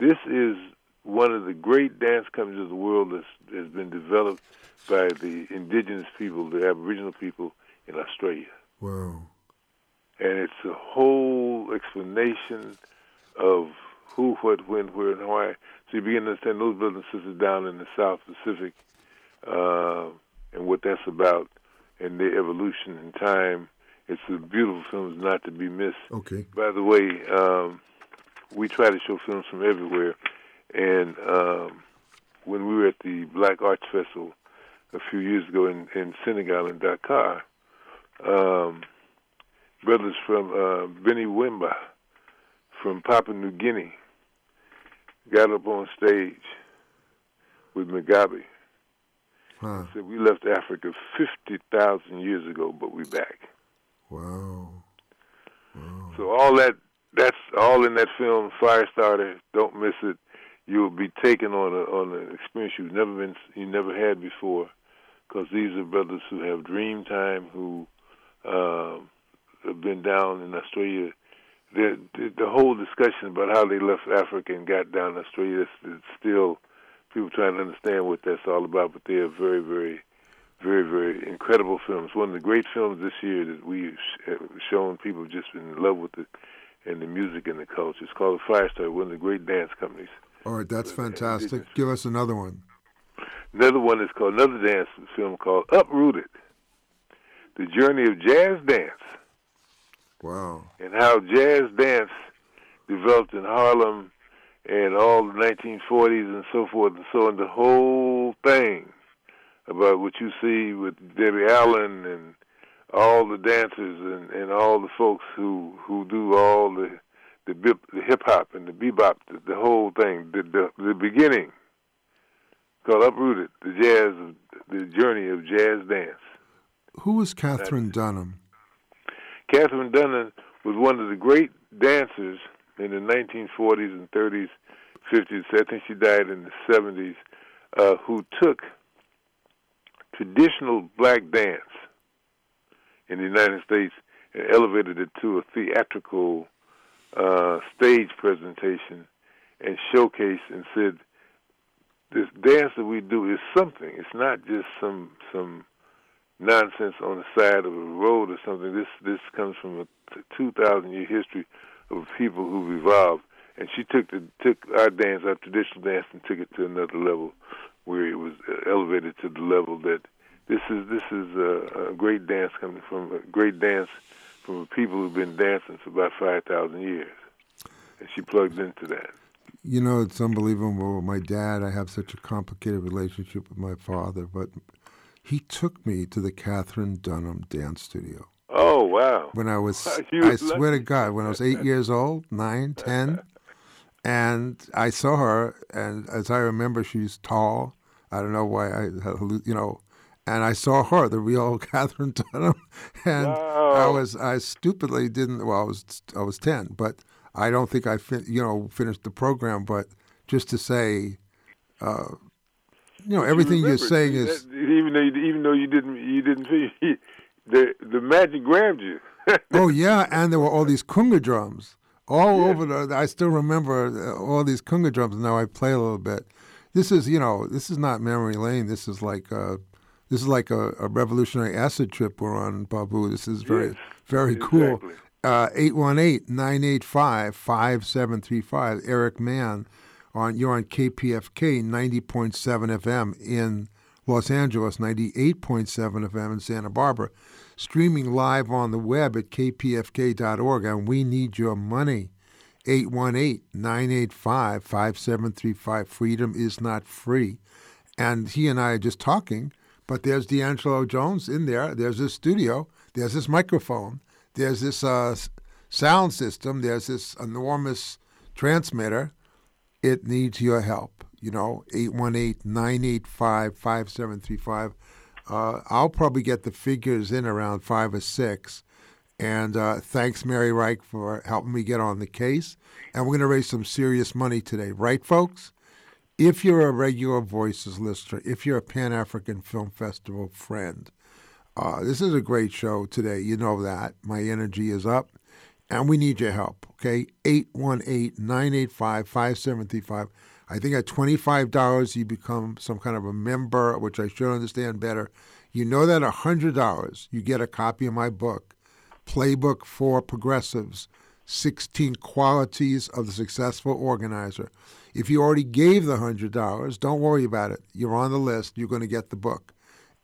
This is one of the great dance companies of the world that has been developed by the indigenous people, the Aboriginal people in Australia. Wow. And it's a whole explanation of who, what, when, where, and why. So you begin to understand those brothers and sisters down in the South Pacific and what that's about and their evolution in time. It's a beautiful film, not to be missed. Okay. By the way, we try to show films from everywhere. And when we were at the Black Arts Festival a few years ago in Senegal, in Dakar, brothers from Beni Wemba from Papua New Guinea got up on stage with Mugabe. Huh. Said, we left Africa 50,000 years ago, but we're back. Wow. Wow. So all that's all in that film, Firestarter. Don't miss it. You'll be taken on an experience you never had before, because these are brothers who have dream time, who have been down in Australia. The whole discussion about how they left Africa and got down to Australia, it's still people trying to understand what that's all about, but they are very, very, very, very incredible films. One of the great films this year that we've shown people have just been in love with it, and the music and the culture. It's called Firestarter, one of the great dance companies. All right, that's fantastic. Give us another one. Another one is called, another dance film called Uprooted, the journey of jazz dance. Wow. And how jazz dance developed in Harlem and all the 1940s and so forth and so on, the whole thing about what you see with Debbie Allen and all the dancers and all the folks who do all the hip-hop and the bebop, the whole thing, the beginning, called Uprooted, the journey of jazz dance. Who was Catherine Dunham? Catherine Dunham was one of the great dancers in the 1940s and 30s, 50s. I think she died in the 70s, who took traditional black dance in the United States and elevated it to a theatrical stage presentation and showcase, and said, this dance that we do is something. It's not just some nonsense on the side of a road or something. This comes from a 2,000-year history of people who've evolved. And she took our dance, our traditional dance, and took it to another level, where it was elevated to the level that this is a great dance coming from from people who've been dancing for about 5,000 years. And she plugged into that. You know, it's unbelievable. My dad, I have such a complicated relationship with my father, but he took me to the Catherine Dunham Dance Studio. Oh, wow. When I was, I swear to God, when I was 8 years old, 9, 10, and I saw her, and as I remember, she's tall. I don't know why and I saw her, the real Catherine Dunham, and wow. I was 10, but I don't think I finished the program. But just to say, everything you're saying is that, even though you didn't finish, the magic grabbed you. Oh yeah, and there were all these kunga drums all over the. I still remember all these kunga drums. Now I play a little bit. This is not memory lane. This is like. This is like a revolutionary acid trip we're on, Babu. This is very, very cool. Exactly. 818-985-5735. Eric Mann, you're on KPFK 90.7 FM in Los Angeles, 98.7 FM in Santa Barbara. Streaming live on the web at kpfk.org, and we need your money. 818-985-5735. Freedom is not free. And he and I are just talking. But there's D'Angelo Jones in there. There's this studio. There's this microphone. There's this sound system. There's this enormous transmitter. It needs your help. 818-985-5735. I'll probably get the figures in around 5 or 6. And thanks, Mary Reich, for helping me get on the case. And we're going to raise some serious money today. Right, folks? If you're a regular Voices listener, if you're a Pan-African Film Festival friend, This is a great show today. You know that. My energy is up, and we need your help, okay? 818-985-5735. I think at $25, you become some kind of a member, which I should understand better. You know that $100, you get a copy of my book, Playbook for Progressives, 16 Qualities of the Successful Organizer. If you already gave the $100, don't worry about it. You're on the list. You're going to get the book.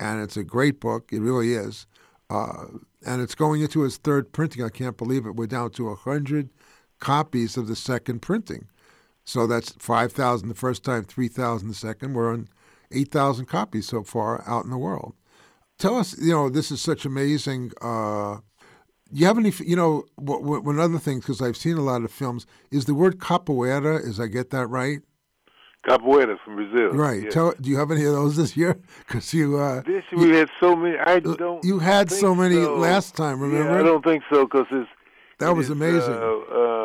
And it's a great book. It really is. And it's going into its third printing. I can't believe it. We're down to 100 copies of the second printing. So that's 5,000 the first time, 3,000 the second. We're on 8,000 copies so far out in the world. Tell us, you know, this is such amazing. You have any, you know, one other thing, because I've seen a lot of films, is the word capoeira, is I get that right? Capoeira from Brazil. Right. Yes. Do you have any of those this year? Because this year we had so many. I don't. You had so many last time, remember? Yeah, I don't think so, because it's. That was amazing.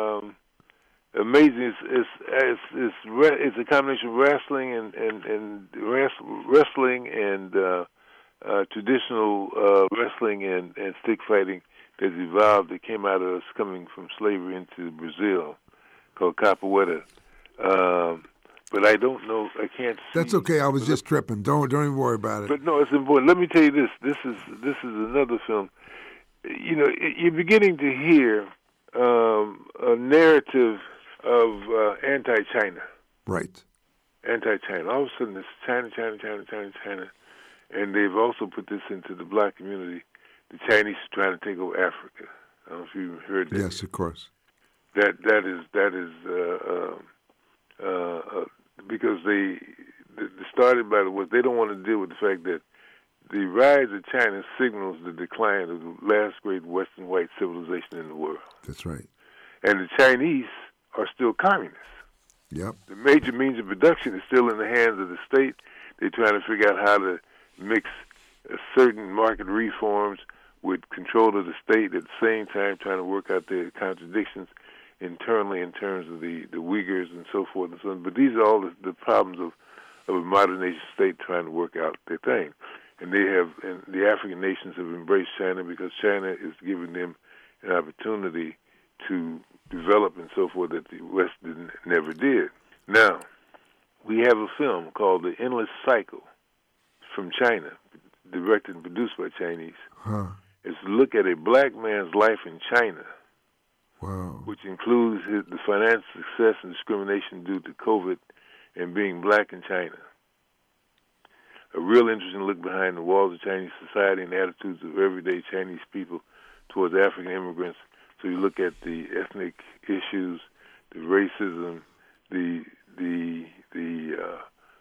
Amazing. It's a combination of traditional wrestling and stick fighting that's evolved, that came out of us coming from slavery into Brazil, called capoeira. But I don't know. I can't see. That's okay. I was just tripping. Don't even worry about it. But no, it's important. Let me tell you this. This is another film. You know, you're beginning to hear a narrative of anti-China. Right. Anti-China. All of a sudden, it's China. And they've also put this into the black community. The Chinese are trying to take over Africa. I don't know if you've heard that. Yes, of course. That is because the started by they don't want to deal with the fact that the rise of China signals the decline of the last great Western white civilization in the world. That's right. And the Chinese are still communists. Yep. The major means of production is still in the hands of the state. They're trying to figure out how to mix certain market reforms with control of the state, at the same time trying to work out their contradictions internally in terms of the Uyghurs and so forth and so on. But these are all the problems of a modern nation state trying to work out their thing. And the African nations have embraced China because China is giving them an opportunity to develop and so forth that the West never did. Now, we have a film called The Endless Cycle from China, directed and produced by Chinese. Huh. It's a look at a black man's life in China. Wow. Which includes the financial success and discrimination due to COVID and being black in China. A real interesting look behind the walls of Chinese society and attitudes of everyday Chinese people towards African immigrants. So you look at the ethnic issues, the racism, the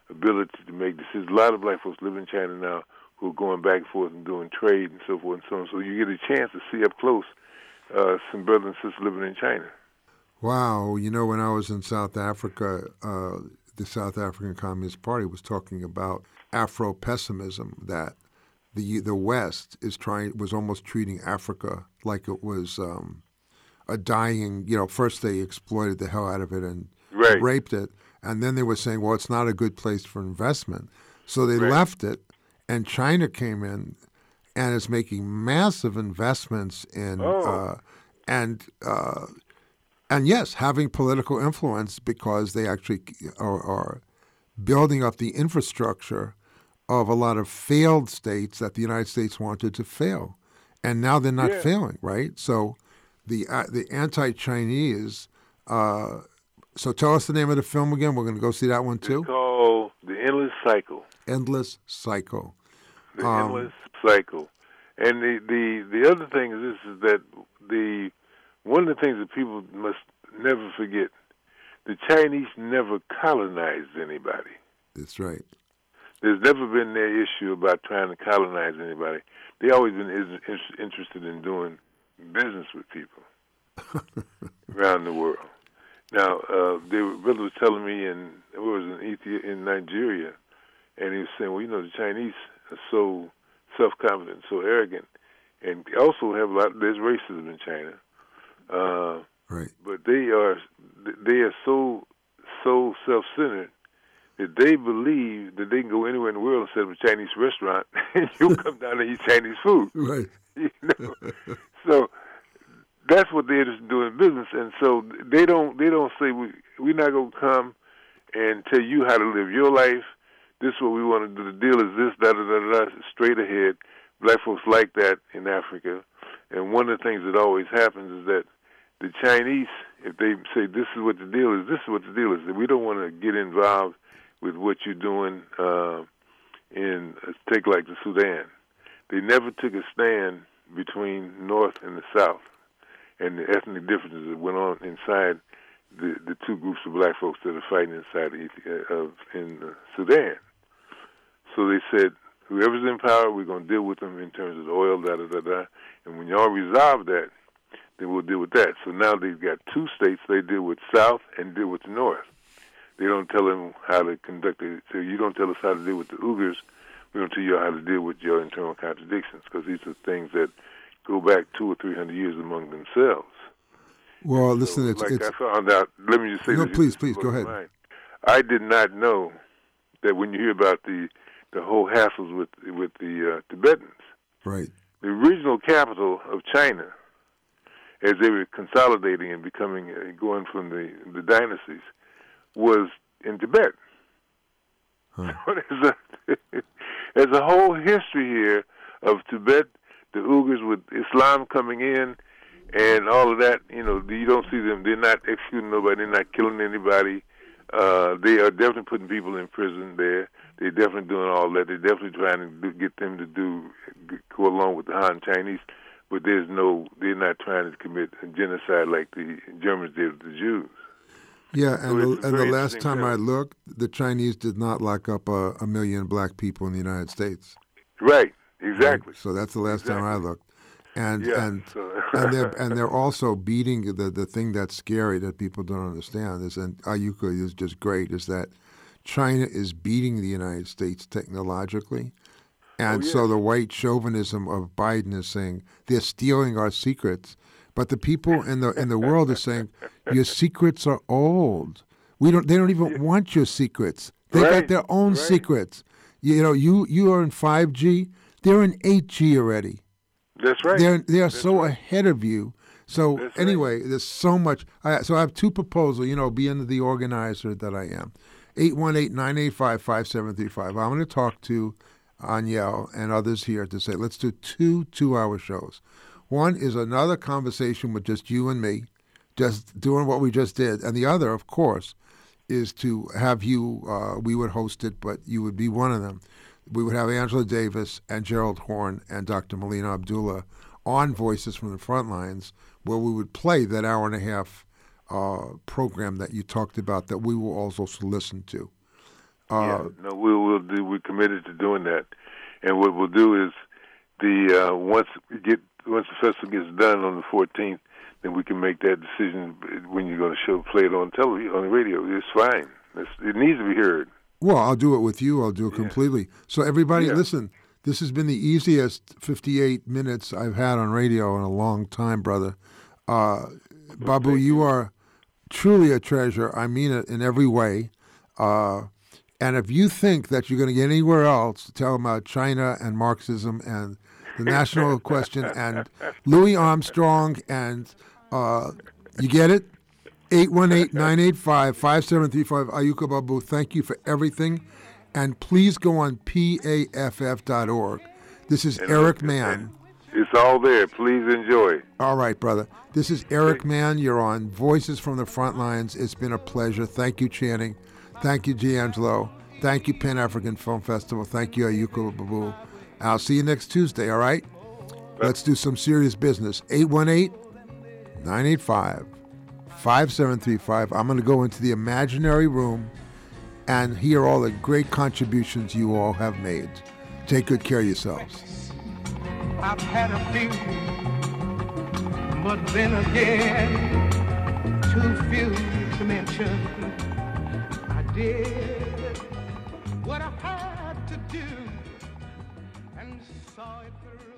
ability to make decisions. A lot of black folks live in China now who are going back and forth and doing trade and so forth and so on. So you get a chance to see up close some brothers and sisters living in China. Wow. You know, when I was in South Africa, the South African Communist Party was talking about Afro-pessimism, that the West was almost treating Africa like it was a dying, you know, first they exploited the hell out of it and right. raped it. And then they were saying, well, it's not a good place for investment. So they right. left it, and China came in and is making massive investments in and yes, having political influence because they actually are building up the infrastructure of a lot of failed states that the United States wanted to fail, and now they're not failing, right? So the anti-Chinese. So tell us the name of the film again. We're going to go see that one too. It's called The Endless Cycle. Endless Cycle. The Endless Cycle. And the other thing is this, is that one of the things that people must never forget, the Chinese never colonized anybody. That's right. There's never been their issue about trying to colonize anybody. They always been interested in doing business with people around the world. Now, the brother was telling me in Nigeria, and he was saying, well, you know, the Chinese are so self-confident, so arrogant, and also have there's racism in China. Right. But they are so self-centered that they believe that they can go anywhere in the world and set up a Chinese restaurant and you'll come down and eat Chinese food. Right. You know? So that's what they're just doing business. And so they don't say, we're not going to come and tell you how to live your life. This is what we want to do. The deal is this, da-da-da-da-da, straight ahead. Black folks like that in Africa. And one of the things that always happens is that the Chinese, if they say this is what the deal is, this is what the deal is. We don't want to get involved with what you're doing take like the Sudan. They never took a stand between North and the South and the ethnic differences that went on inside the two groups of black folks that are fighting inside in Sudan. So they said, whoever's in power, we're going to deal with them in terms of the oil, da-da-da-da. And when y'all resolve that, then we'll deal with that. So now they've got two states. They deal with South and deal with the North. They don't tell them how to conduct it. So you don't tell us how to deal with the Uyghurs. We don't tell you how to deal with your internal contradictions, because these are things that go back 200 or 300 years among themselves. Well, so, listen, I found out. Let me just say this. No, please, go ahead. I did not know that when you hear about the whole hassles with the Tibetans. Right. The original capital of China, as they were consolidating and going from the dynasties, was in Tibet. Huh. So there's a whole history here of Tibet, the Uyghurs with Islam coming in and all of that. You know, you don't see them. They're not executing nobody. They're not killing anybody. They are definitely putting people in prison there. They're definitely doing all that. They're definitely trying to get them to go along with the Han Chinese. But they're not trying to commit a genocide like the Germans did with the Jews. Yeah, and the last time I looked, the Chinese did not lock up a million black people in the United States. Right, exactly. Right? So that's the last time I looked. And they're also beating the thing that's scary that people don't understand is, and Ayuko is just great, is that China is beating the United States technologically. And so the white chauvinism of Biden is saying they're stealing our secrets, but the people in the world are saying your secrets are old. They don't even want your secrets. They got their own secrets. You know, you are in 5G. They're in 8G already. That's right. They are so ahead of you. So there's so much. So I have two proposals. You know, being the organizer that I am, 818-985-5735. I'm going to talk to Aniel and others here to say, let's do two 2-hour shows. One is another conversation with just you and me, just doing what we just did. And the other, of course, is to have you, we would host it, but you would be one of them. We would have Angela Davis and Gerald Horn and Dr. Melina Abdullah on Voices from the Front Lines, where we would play that hour and a half program that you talked about that we will also listen to. We're committed to doing that, and what we'll do is once the festival gets done on the 14th, then we can make that decision when you're going to play it on television, on the radio. It's fine. It needs to be heard. Well, I'll do it with you. I'll do it completely. So everybody, listen. This has been the easiest 58 minutes I've had on radio in a long time, brother. Babu, you are truly a treasure. I mean it in every way. And if you think that you're going to get anywhere else, tell them about China and Marxism and the national question and Louis Armstrong and you get it? 818-985-5735. Ayuko Babu, thank you for everything. And please go on PAFF.org. This is Eric Mann. It's all there. Please enjoy. All right, brother. This is Eric Mann. You're on Voices from the Front Lines. It's been a pleasure. Thank you, Channing. Thank you, D'Angelo. Thank you, Pan-African Film Festival. Thank you, Ayuko Babu. I'll see you next Tuesday, all right? Let's do some serious business. 818-985-5735. I'm going to go into the imaginary room and hear all the great contributions you all have made. Take good care of yourselves. I've had a few, but then again, too few to mention. Did what I had to do and saw it through.